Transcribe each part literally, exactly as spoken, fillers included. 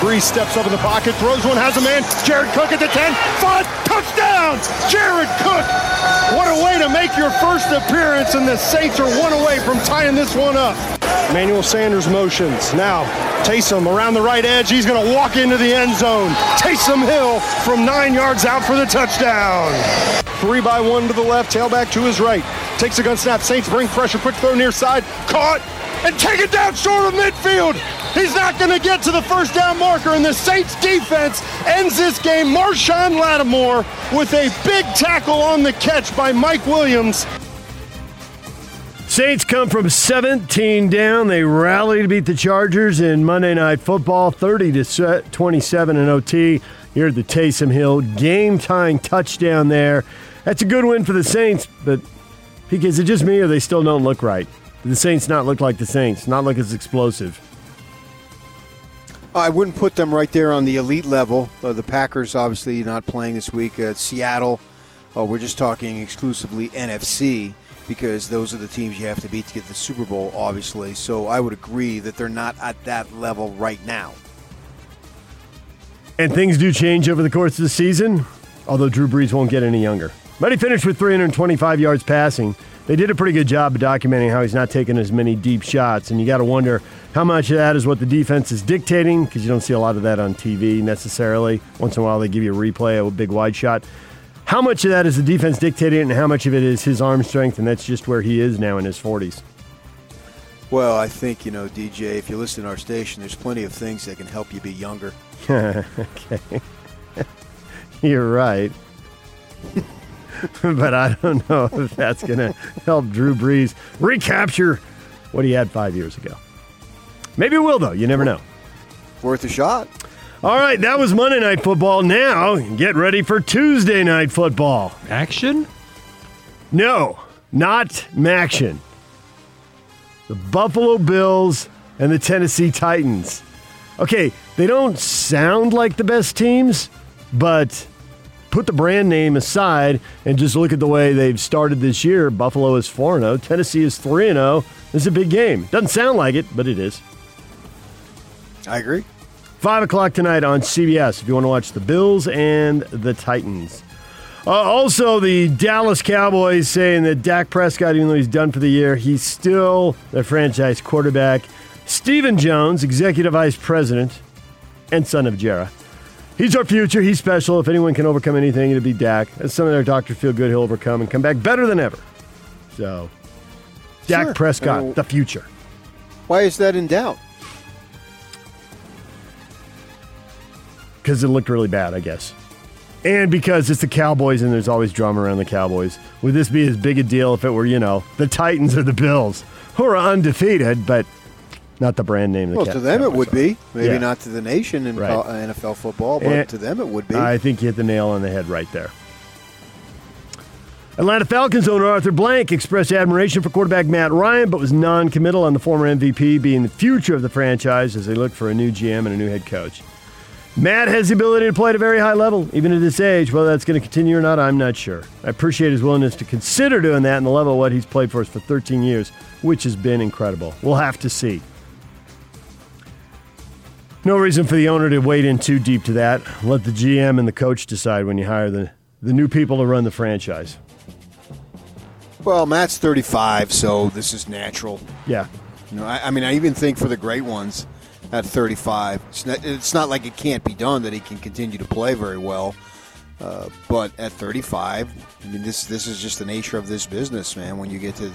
Brees steps up in the pocket, throws one, has a man, Jared Cook at the ten, five, touchdown! Jared Cook! What a way to make your first appearance, and the Saints are one away from tying this one up. Emmanuel Sanders motions. Now, Taysom around the right edge. He's going to walk into the end zone. Taysom Hill from nine yards out for the touchdown. Three by one to the left, tailback to his right. Takes a gun snap. Saints bring pressure, quick throw near side. Caught! And take it down short of midfield. He's not going to get to the first down marker, and the Saints defense ends this game. Marshawn Lattimore with a big tackle on the catch by Mike Williams. Saints come from seventeen down. They rally to beat the Chargers in Monday Night Football, thirty to twenty-seven in O T. Here at the Taysom Hill game-tying touchdown there. That's a good win for the Saints, but is it just me or they still don't look right? The Saints not look like the Saints, not look as explosive. I wouldn't put them right there on the elite level. Uh, the Packers obviously not playing this week. Uh, Seattle, uh, we're just talking exclusively N F C because those are the teams you have to beat to get the Super Bowl, obviously. So I would agree that they're not at that level right now. And things do change over the course of the season, although Drew Brees won't get any younger. But he finished with three hundred twenty-five yards passing. They did a pretty good job of documenting how he's not taking as many deep shots, and you got to wonder how much of that is what the defense is dictating, because you don't see a lot of that on T V necessarily. Once in a while they give you a replay of a big wide shot. How much of that is the defense dictating, and how much of it is his arm strength, and that's just where he is now in his forties? Well, I think, you know, D J, if you listen to our station, there's plenty of things that can help you be younger. Okay. You're right. But I don't know if that's going to help Drew Brees recapture what he had five years ago. Maybe it will, though. You never know. Worth a shot. All right, that was Monday Night Football. Now, get ready for Tuesday Night Football. Action? No, not Maction. The Buffalo Bills and the Tennessee Titans. Okay, they don't sound like the best teams, but put the brand name aside and just look at the way they've started this year. Buffalo is four and oh. Tennessee is three and oh. This is a big game. Doesn't sound like it, but it is. I agree. five o'clock tonight on C B S if you want to watch the Bills and the Titans. Uh, also, the Dallas Cowboys saying that Dak Prescott, even though he's done for the year, he's still their franchise quarterback. Stephen Jones, executive vice president and son of Jarrah. He's our future. He's special. If anyone can overcome anything, it'll be Dak. As some of their doctors feel good, he'll overcome and come back better than ever. So, Dak sure. Prescott, uh, the future. Why is that in doubt? Because it looked really bad, I guess. And because it's the Cowboys and there's always drama around the Cowboys. Would this be as big a deal if it were, you know, the Titans or the Bills, who are undefeated, but not the brand name. Well, to them it would be. Maybe yeah. not to the nation in right. N F L football, but and to them it would be. I think you hit the nail on the head right there. Atlanta Falcons owner Arthur Blank expressed admiration for quarterback Matt Ryan, but was non-committal on the former M V P being the future of the franchise as they look for a new G M and a new head coach. Matt has the ability to play at a very high level, even at this age. Whether that's going to continue or not, I'm not sure. I appreciate his willingness to consider doing that and the level of what he's played for us for thirteen years, which has been incredible. We'll have to see. No reason for the owner to wade in too deep to that. Let the G M and the coach decide when you hire the, the new people to run the franchise. Well, Matt's thirty-five, so this is natural. Yeah. You know, I, I mean, I even think for the great ones at thirty-five, it's not, it's not like it can't be done that he can continue to play very well. Uh, but at thirty-five, I mean, this this is just the nature of this business, man. When you get to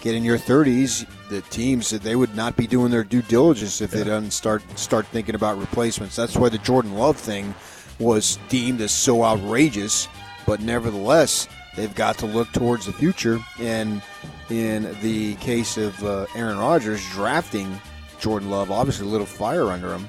get in your thirties, the teams, that they would not be doing their due diligence if yeah. they didn't start start thinking about replacements. That's why the Jordan Love thing was deemed as so outrageous. But nevertheless, they've got to look towards the future. And in the case of uh, Aaron Rodgers drafting Jordan Love, obviously a little fire under him.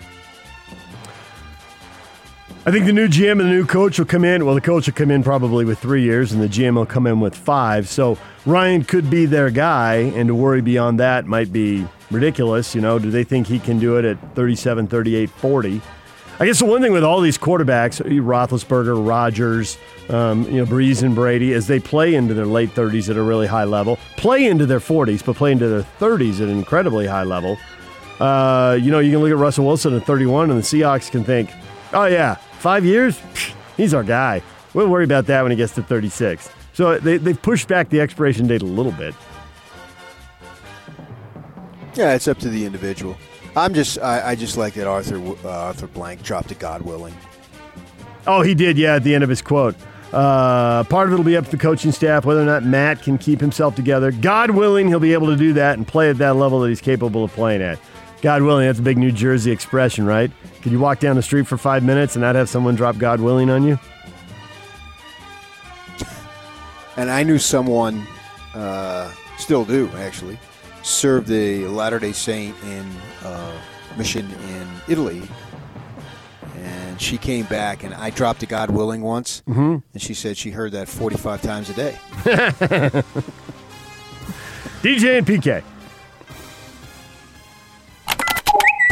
I think the new G M and the new coach will come in. Well, the coach will come in probably with three years, and the G M will come in with five. So Ryan could be their guy, and to worry beyond that might be ridiculous. You know, do they think he can do it at thirty-seven, thirty-eight, forty? I guess the one thing with all these quarterbacks, Roethlisberger, Rodgers, um, you know, Brees and Brady, as they play into their late thirties at a really high level, play into their forties, but play into their thirties at an incredibly high level. Uh, you know, you can look at Russell Wilson at thirty-one, and the Seahawks can think, oh, yeah, five years? Psh, he's our guy. We'll worry about that when he gets to thirty-six. So they, they've pushed back the expiration date a little bit. Yeah, it's up to the individual. I'm just, I, I just like that Arthur uh, Arthur Blank dropped a God willing. Oh, he did, yeah, at the end of his quote. Uh, part of it will be up to the coaching staff, whether or not Matt can keep himself together. God willing, he'll be able to do that and play at that level that he's capable of playing at. God willing, that's a big New Jersey expression, right? Could you walk down the street for five minutes and not have someone drop God willing on you? And I knew someone, uh, still do actually, served a Latter-day Saint in uh, mission in Italy. And she came back, and I dropped a God willing once, mm-hmm. and she said she heard that forty-five times a day. D J and P K.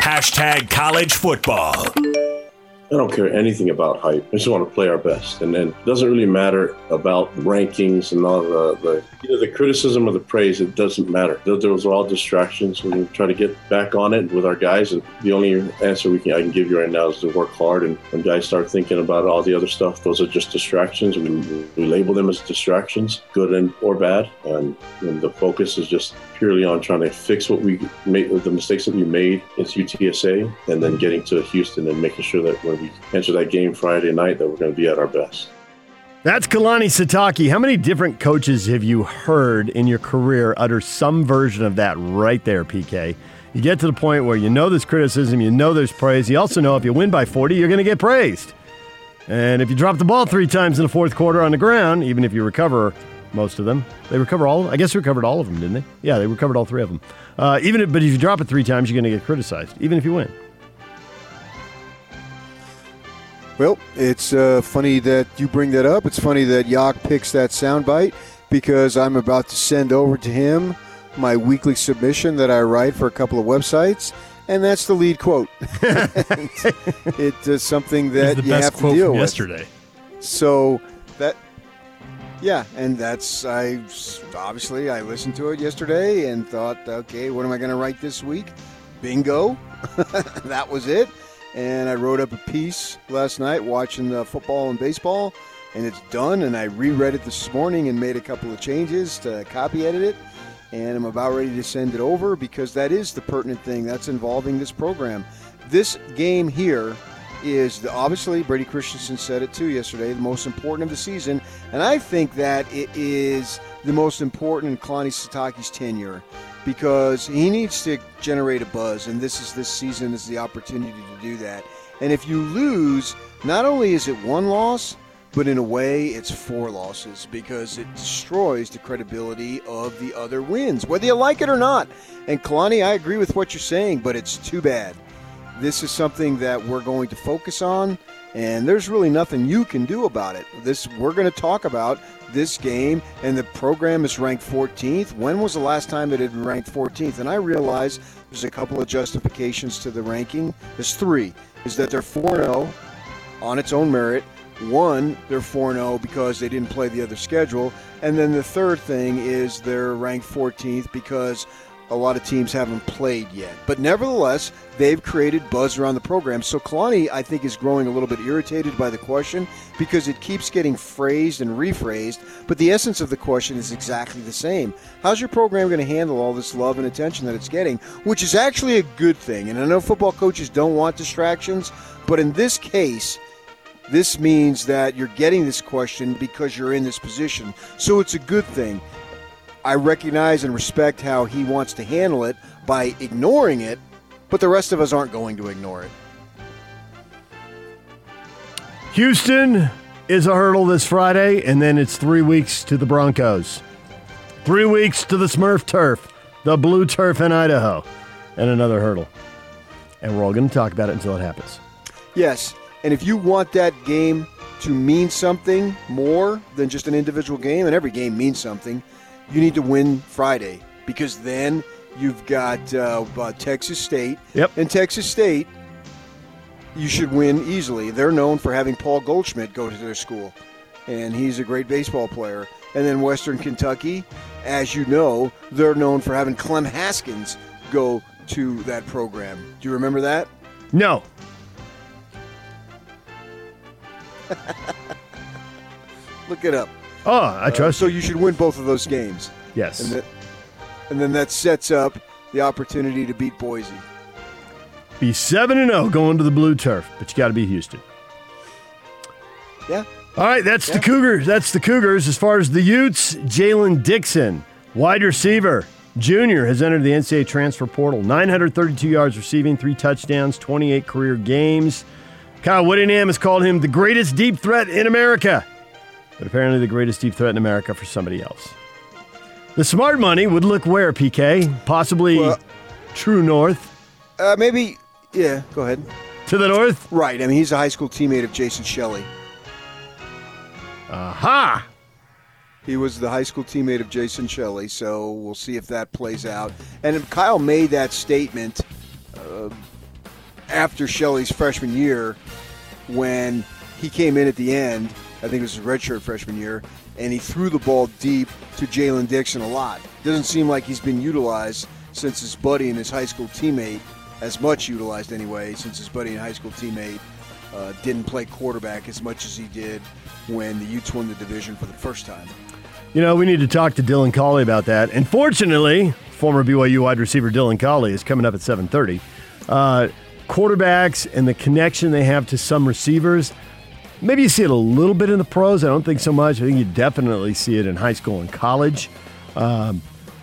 Hashtag college football. I don't care anything about hype. I just want to play our best. And then it doesn't really matter about rankings and all the, the either the criticism or the praise. It doesn't matter. Those are all distractions. We're going to try to get back on it with our guys. And the only answer we can I can give you right now is to work hard. And when guys start thinking about all the other stuff, those are just distractions. We, we label them as distractions, good and or bad. And, and the focus is just purely on trying to fix what we made, the mistakes that we made against U T S A, and then getting to Houston and making sure that when we enter that game Friday night, that we're going to be at our best. That's Kalani Sitaki. How many different coaches have you heard in your career utter some version of that right there, P K? You get to the point where you know there's criticism, you know there's praise. You also know if you win by forty, you're going to get praised. And if you drop the ball three times in the fourth quarter on the ground, even if you recover most of them. They recover all. I guess they recovered all of them, didn't they? Yeah, they recovered all three of them. Uh, even if, but if you drop it three times, you're going to get criticized, even if you win. Well, it's uh, funny that you bring that up. It's funny that Yak picks that soundbite because I'm about to send over to him my weekly submission that I write for a couple of websites, and that's the lead quote. It's uh, something that you have to deal with. Yesterday. So that. Yeah, and that's, I obviously, I listened to it yesterday and thought, okay, what am I going to write this week? Bingo. That was it. And I wrote up a piece last night watching the football and baseball, and it's done. And I reread it this morning and made a couple of changes to copy edit it. And I'm about ready to send it over because that is the pertinent thing that's involving this program. This game here is the, obviously Brady Christensen said it too yesterday, the most important of the season, and I think that it is the most important in Kalani Sitaki's tenure because he needs to generate a buzz, and this is this season, this is the opportunity to do that. And if you lose, not only is it one loss, but in a way it's four losses because it destroys the credibility of the other wins, whether you like it or not. And Kalani, I agree with what you're saying, but it's too bad. This is something that we're going to focus on, and there's really nothing you can do about it. This we're going to talk about this game, and the program is ranked fourteenth. When was the last time it had been ranked fourteenth? And I realize there's a couple of justifications to the ranking. There's three, is that they're four and oh on its own merit. One, they're four and oh because they didn't play the other schedule. And then the third thing is they're ranked fourteenth because a lot of teams haven't played yet. But nevertheless, they've created buzz around the program. So Kalani, I think, is growing a little bit irritated by the question because it keeps getting phrased and rephrased. But the essence of the question is exactly the same. How's your program going to handle all this love and attention that it's getting? Which is actually a good thing. And I know football coaches don't want distractions, but in this case, this means that you're getting this question because you're in this position. So it's a good thing. I recognize and respect how he wants to handle it by ignoring it, but the rest of us aren't going to ignore it. Houston is a hurdle this Friday, and then it's three weeks to the Broncos. Three weeks to the Smurf turf, the blue turf in Idaho, and another hurdle. And we're all going to talk about it until it happens. Yes, And if you want that game to mean something more than just an individual game, and every game means something, you need to win Friday, because then you've got uh, uh, Texas State. Yep. And Texas State, you should win easily. They're known for having Paul Goldschmidt go to their school, and he's a great baseball player. And then Western Kentucky, as you know, they're known for having Clem Haskins go to that program. Do you remember that? No. Look it up. Oh, I trust uh, you. So you should win both of those games. Yes. And, that, and then that sets up the opportunity to beat Boise. Be seven and oh going to the blue turf, but you got to beat Houston. Yeah. All right, that's yeah. the Cougars. That's the Cougars. As far as the Utes, Jalen Dixon, wide receiver, junior, has entered the N C double A transfer portal. nine hundred thirty-two yards receiving, three touchdowns, twenty-eight career games. Kyle Whittingham has called him the greatest deep threat in America, but apparently the greatest deep threat in America for somebody else. The smart money would look where, P K? Possibly well, true north. Uh, maybe, yeah, go ahead. To the north? Right, I mean, he's a high school teammate of Jason Shelley. Aha! He was the high school teammate of Jason Shelley, so we'll see if that plays out. And if Kyle made that statement uh, after Shelley's freshman year, when he came in at the end, I think it was his redshirt freshman year, and he threw the ball deep to Jalen Dixon a lot. Doesn't seem like he's been utilized since his buddy and his high school teammate, as much utilized anyway, since his buddy and high school teammate uh, didn't play quarterback as much as he did when the Utes won the division for the first time. You know, we need to talk to Dylan Collie about that. And fortunately, former B Y U wide receiver Dylan Collie is coming up at seven thirty. Uh, quarterbacks and the connection they have to some receivers, maybe you see it a little bit in the pros. I don't think so much. I think you definitely see it in high school and college. Um,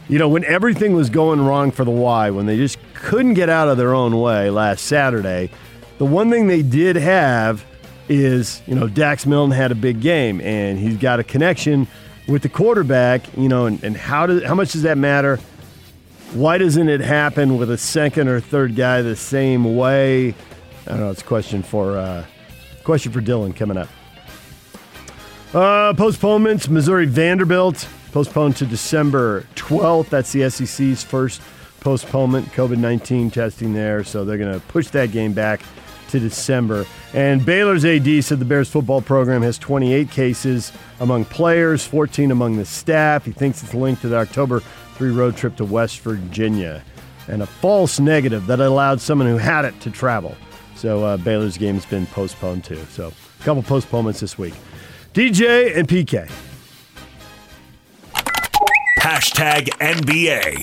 you know, when everything was going wrong for the Y, when they just couldn't get out of their own way last Saturday, the one thing they did have is, you know, Dax Milne had a big game, and he's got a connection with the quarterback, you know, and, and how does how much does that matter? Why doesn't it happen with a second or third guy the same way? I don't know. It's a question for uh, question for Dylan coming up. Uh, postponements, Missouri Vanderbilt postponed to December twelfth. That's the S E C's first postponement, COVID nineteen testing there, so they're going to push that game back to December. And Baylor's A D said the Bears football program has twenty-eight cases among players, fourteen among the staff. He thinks it's linked to the October third road trip to West Virginia and a false negative that allowed someone who had it to travel. So uh, Baylor's game has been postponed too. So a couple postponements this week. D J and P K. Hashtag N B A.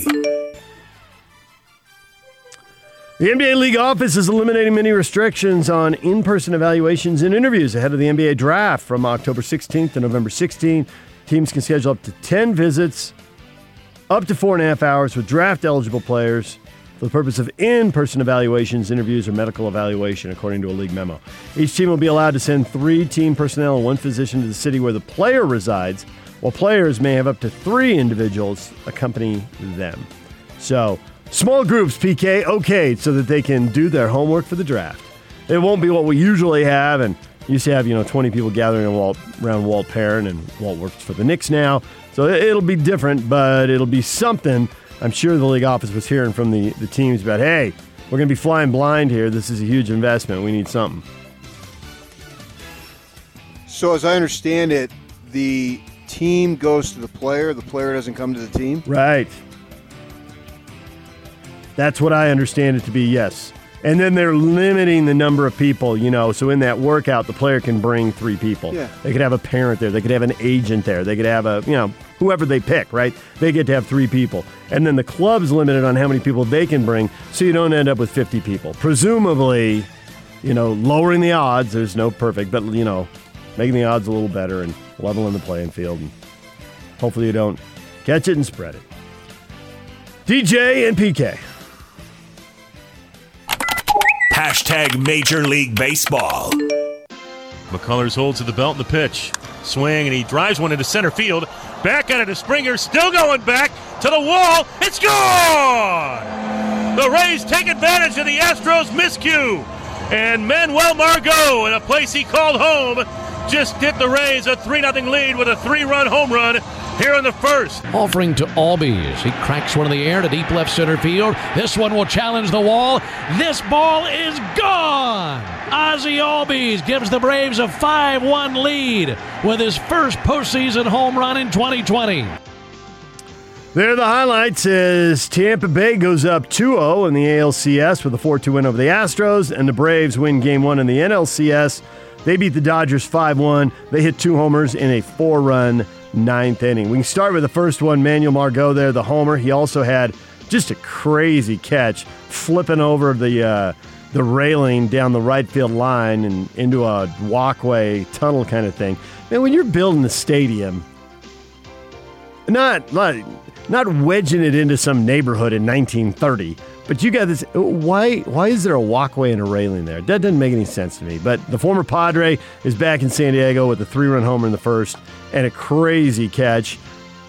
The N B A League office is eliminating many restrictions on in-person evaluations and interviews ahead of the N B A draft from October sixteenth to November sixteenth. Teams can schedule up to ten visits, up to four and a half hours with draft-eligible players for the purpose of in-person evaluations, interviews, or medical evaluation, according to a league memo. Each team will be allowed to send three team personnel and one physician to the city where the player resides, while players may have up to three individuals accompany them. So, small groups, P K, okay, so that they can do their homework for the draft. It won't be what we usually have, and used to have, you know, twenty people gathering around Walt Perrin, and Walt works for the Knicks now. So it'll be different, but it'll be something. I'm sure the league office was hearing from the, the teams about, hey, we're going to be flying blind here. This is a huge investment. We need something. So as I understand it, the team goes to the player. The player doesn't come to the team? Right. That's what I understand it to be, yes. And then they're limiting the number of people, you know. So in that workout, the player can bring three people. Yeah. They could have a parent there. They could have an agent there. They could have a, you know, whoever they pick, right? They get to have three people. And then the club's limited on how many people they can bring, so you don't end up with fifty people. Presumably, you know, lowering the odds. There's no perfect, but, you know, making the odds a little better and leveling the playing field. And hopefully you don't catch it and spread it. D J and P K. Hashtag Major League Baseball. McCullers holds to the belt in the pitch. Swing, and he drives one into center field. Back out of the Springer, still going back to the wall. It's gone! The Rays take advantage of the Astros' miscue. And Manuel Margot, in a place he called home, just get the Rays a three nothing lead with a three-run home run here in the first. Offering to Albies. He cracks one in the air to deep left center field. This one will challenge the wall. This ball is gone. Ozzie Albies gives the Braves a five one lead with his first postseason home run in twenty twenty. There are the highlights as Tampa Bay goes up two oh in the A L C S with a four two win over the Astros, and the Braves win game one in the N L C S. They beat the Dodgers five one. They hit two homers in a four-run ninth inning. We can start with the first one, Manuel Margot there, the homer. He also had just a crazy catch, flipping over the uh, the railing down the right field line and into a walkway tunnel kind of thing. Man, when you're building the stadium, not like not wedging it into some neighborhood in nineteen thirty. But you got this, why Why is there a walkway and a railing there? That doesn't make any sense to me. But the former Padre is back in San Diego with a three-run homer in the first and a crazy catch,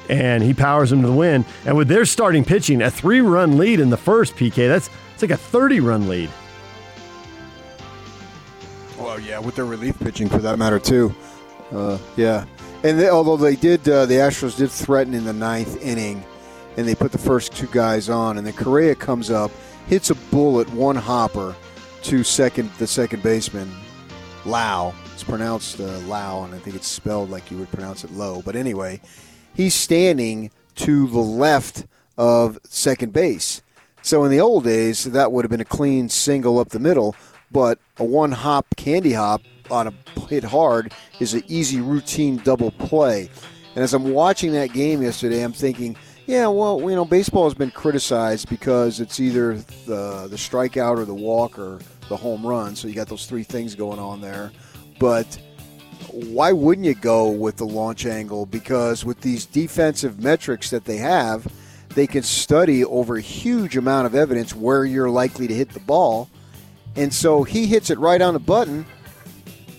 and he powers them to the win. And with their starting pitching, a three-run lead in the first, P K, that's it's like a thirty-run lead. Well, yeah, with their relief pitching for that matter, too. Uh, yeah. And they, although they did, uh, the Astros did threaten in the ninth inning, and they put the first two guys on, and then Correa comes up, hits a bullet, one hopper, to second the second baseman, Lau. It's pronounced uh, Lau, and I think it's spelled like you would pronounce it low. But anyway, he's standing to the left of second base. So in the old days, that would have been a clean single up the middle, but a one-hop candy hop on a hit hard is an easy routine double play. And as I'm watching that game yesterday, I'm thinking, yeah, well, you know, baseball has been criticized because it's either the the strikeout or the walk or the home run. So you got those three things going on there. But why wouldn't you go with the launch angle? Because with these defensive metrics that they have, they can study over a huge amount of evidence where you're likely to hit the ball. And so he hits it right on the button,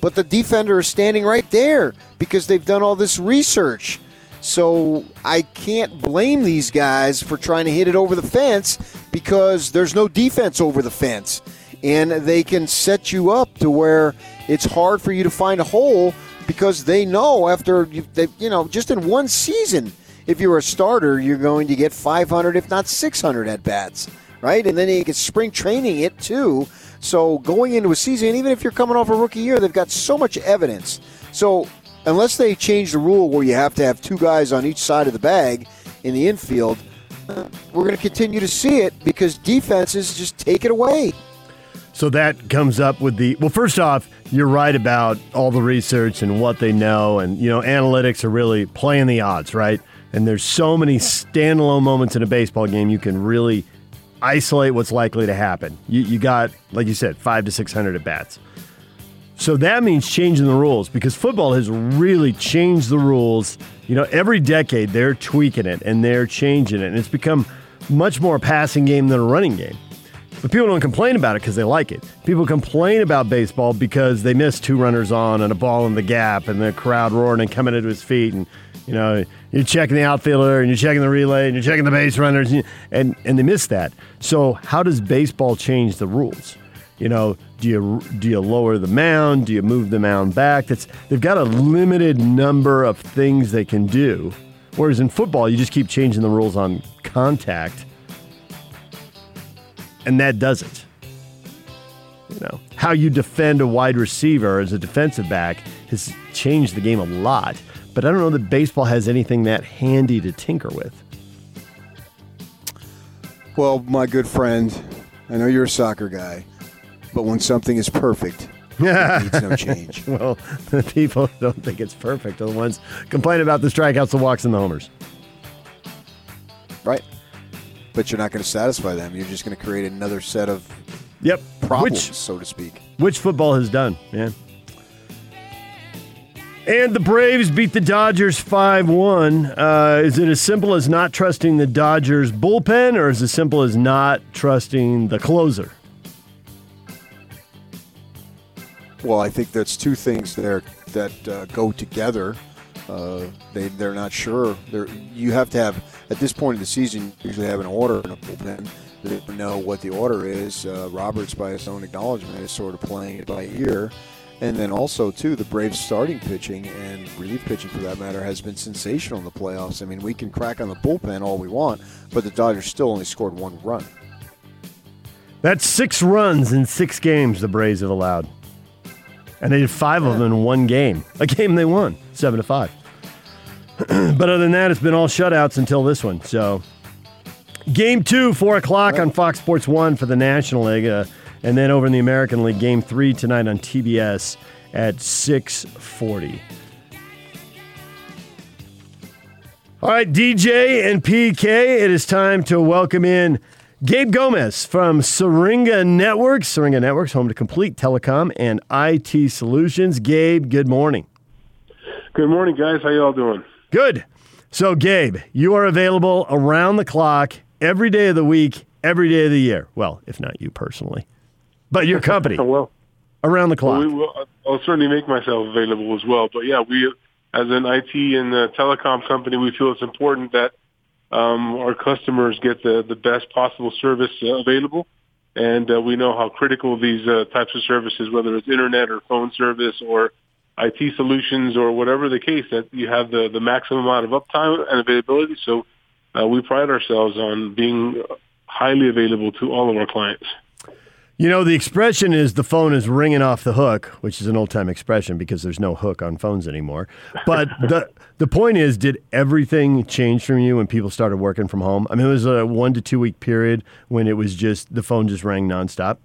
but the defender is standing right there because they've done all this research. So I can't blame these guys for trying to hit it over the fence because there's no defense over the fence. And they can set you up to where it's hard for you to find a hole because they know after, they, you know, just in one season, if you're a starter, you're going to get five hundred, if not six hundred at-bats, right? And then you get spring training it too. So going into a season, even if you're coming off a rookie year, they've got so much evidence. So unless they change the rule where you have to have two guys on each side of the bag in the infield, we're going to continue to see it because defenses just take it away. So that comes up with the – well, first off, you're right about all the research and what they know. And, you know, analytics are really playing the odds, right? And there's so many standalone moments in a baseball game you can really isolate what's likely to happen. You, you got, like you said, five to six hundred at-bats. So that means changing the rules because football has really changed the rules. You know, every decade they're tweaking it and they're changing it. And it's become much more a passing game than a running game. But people don't complain about it because they like it. People complain about baseball because they miss two runners on and a ball in the gap and the crowd roaring and coming into his feet. And, you know, you're checking the outfielder and you're checking the relay and you're checking the base runners. And, and they miss that. So how does baseball change the rules? You know, do you do you lower the mound? Do you move the mound back? That's they've got a limited number of things they can do. Whereas in football, you just keep changing the rules on contact, and that does it. You know, how you defend a wide receiver as a defensive back has changed the game a lot. But I don't know that baseball has anything that handy to tinker with. Well, my good friend, I know you're a soccer guy. But when something is perfect, it needs no change. Well, the people who don't think it's perfect are the ones complaining about the strikeouts, the walks, and the homers. Right. But you're not going to satisfy them. You're just going to create another set of yep. problems, which, so to speak. Which football has done, yeah. And the Braves beat the Dodgers five one. Uh, is it as simple as not trusting the Dodgers bullpen, or is it as simple as not trusting the closer? Well, I think that's two things there that uh, go together. Uh, they, they're not sure. They're, you have to have, at this point in the season, you usually have an order in a bullpen. They don't know what the order is. Uh, Roberts, by his own acknowledgement, is sort of playing it by ear. And then also, too, the Braves' starting pitching and relief pitching, for that matter, has been sensational in the playoffs. I mean, we can crack on the bullpen all we want, but the Dodgers still only scored one run. That's six runs in six games the Braves have allowed. And they did five yeah. of them in one game. A game they won, seven to five. But other than that, it's been all shutouts until this one. So, Game two, four o'clock right. on Fox Sports one for the National League. Uh, and then over in the American League, Game three tonight on T B S at six forty. All right, D J and P K, it is time to welcome in Gabe Gomez from Syringa Networks. Syringa Networks, home to complete telecom and I T solutions. Gabe, good morning. Good morning, guys. How y'all doing? Good. So, Gabe, you are available around the clock, every day of the week, every day of the year. Well, if not you personally, but your company. Well, around the clock. Well, we will, I'll certainly make myself available as well. But, yeah, we, as an I T and uh, telecom company, we feel it's important that um, our customers get the, the best possible service uh, available. And uh, we know how critical these uh, types of services, whether it's Internet or phone service or I T solutions or whatever the case, that you have the, the maximum amount of uptime and availability. So uh, we pride ourselves on being highly available to all of our clients. You know, the expression is the phone is ringing off the hook, which is an old-time expression because there's no hook on phones anymore. But the the point is, did everything change from you when people started working from home? I mean, it was a one- to two-week period when it was just the phone just rang nonstop.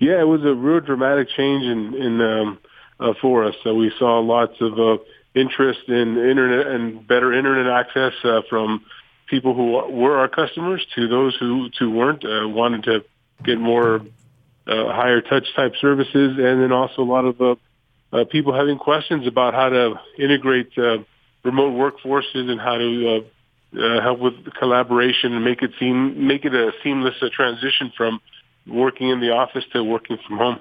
Yeah, it was a real dramatic change in, in – um, Uh, for us. So we saw lots of uh, interest in internet and better internet access uh, from people who were our customers to those who, who weren't, uh, wanted to get more uh, higher touch type services. And then also a lot of uh, uh, people having questions about how to integrate uh, remote workforces and how to uh, uh, help with the collaboration and make it seem, make it a seamless uh, transition from working in the office to working from home.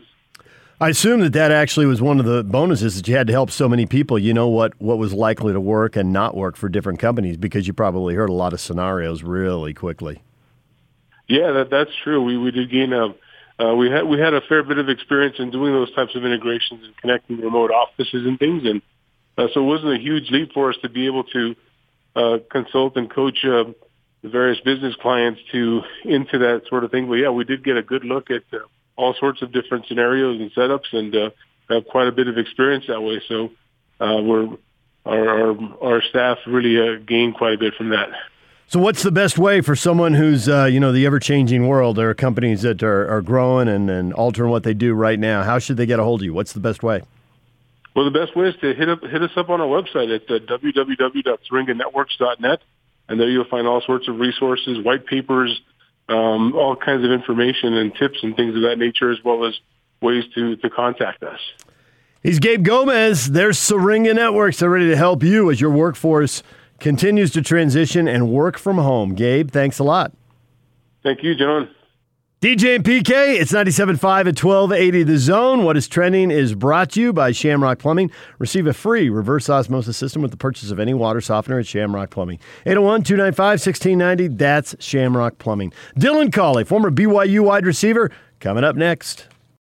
I assume that that actually was one of the bonuses that you had to help so many people. You know what, what was likely to work and not work for different companies, because you probably heard a lot of scenarios really quickly. Yeah, that, that's true. We we did gain a uh, we had we had a fair bit of experience in doing those types of integrations and connecting remote offices and things, and uh, so it wasn't a huge leap for us to be able to uh, consult and coach uh, the various business clients to into that sort of thing. But yeah, we did get a good look at Uh, all sorts of different scenarios and setups, and uh, have quite a bit of experience that way. So uh, we're, our, our our staff really uh, gained quite a bit from that. So what's the best way for someone who's, uh, you know, the ever-changing world? There are companies that are, are growing and, and altering what they do right now. How should they get a hold of you? What's the best way? Well, the best way is to hit up hit us up on our website at uh, w w w dot syringa networks dot net, and there you'll find all sorts of resources, white papers, Um, all kinds of information and tips and things of that nature, as well as ways to, to contact us. He's Gabe Gomez. They're Syringa Networks. They're ready to help you as your workforce continues to transition and work from home. Gabe, thanks a lot. Thank you, John. D J and P K, it's ninety-seven point five at twelve eighty The Zone. What is trending is brought to you by Shamrock Plumbing. Receive a free reverse osmosis system with the purchase of any water softener at Shamrock Plumbing. eight oh one, two nine five, one six nine oh, that's Shamrock Plumbing. Dylan Collie, former B Y U wide receiver, coming up next.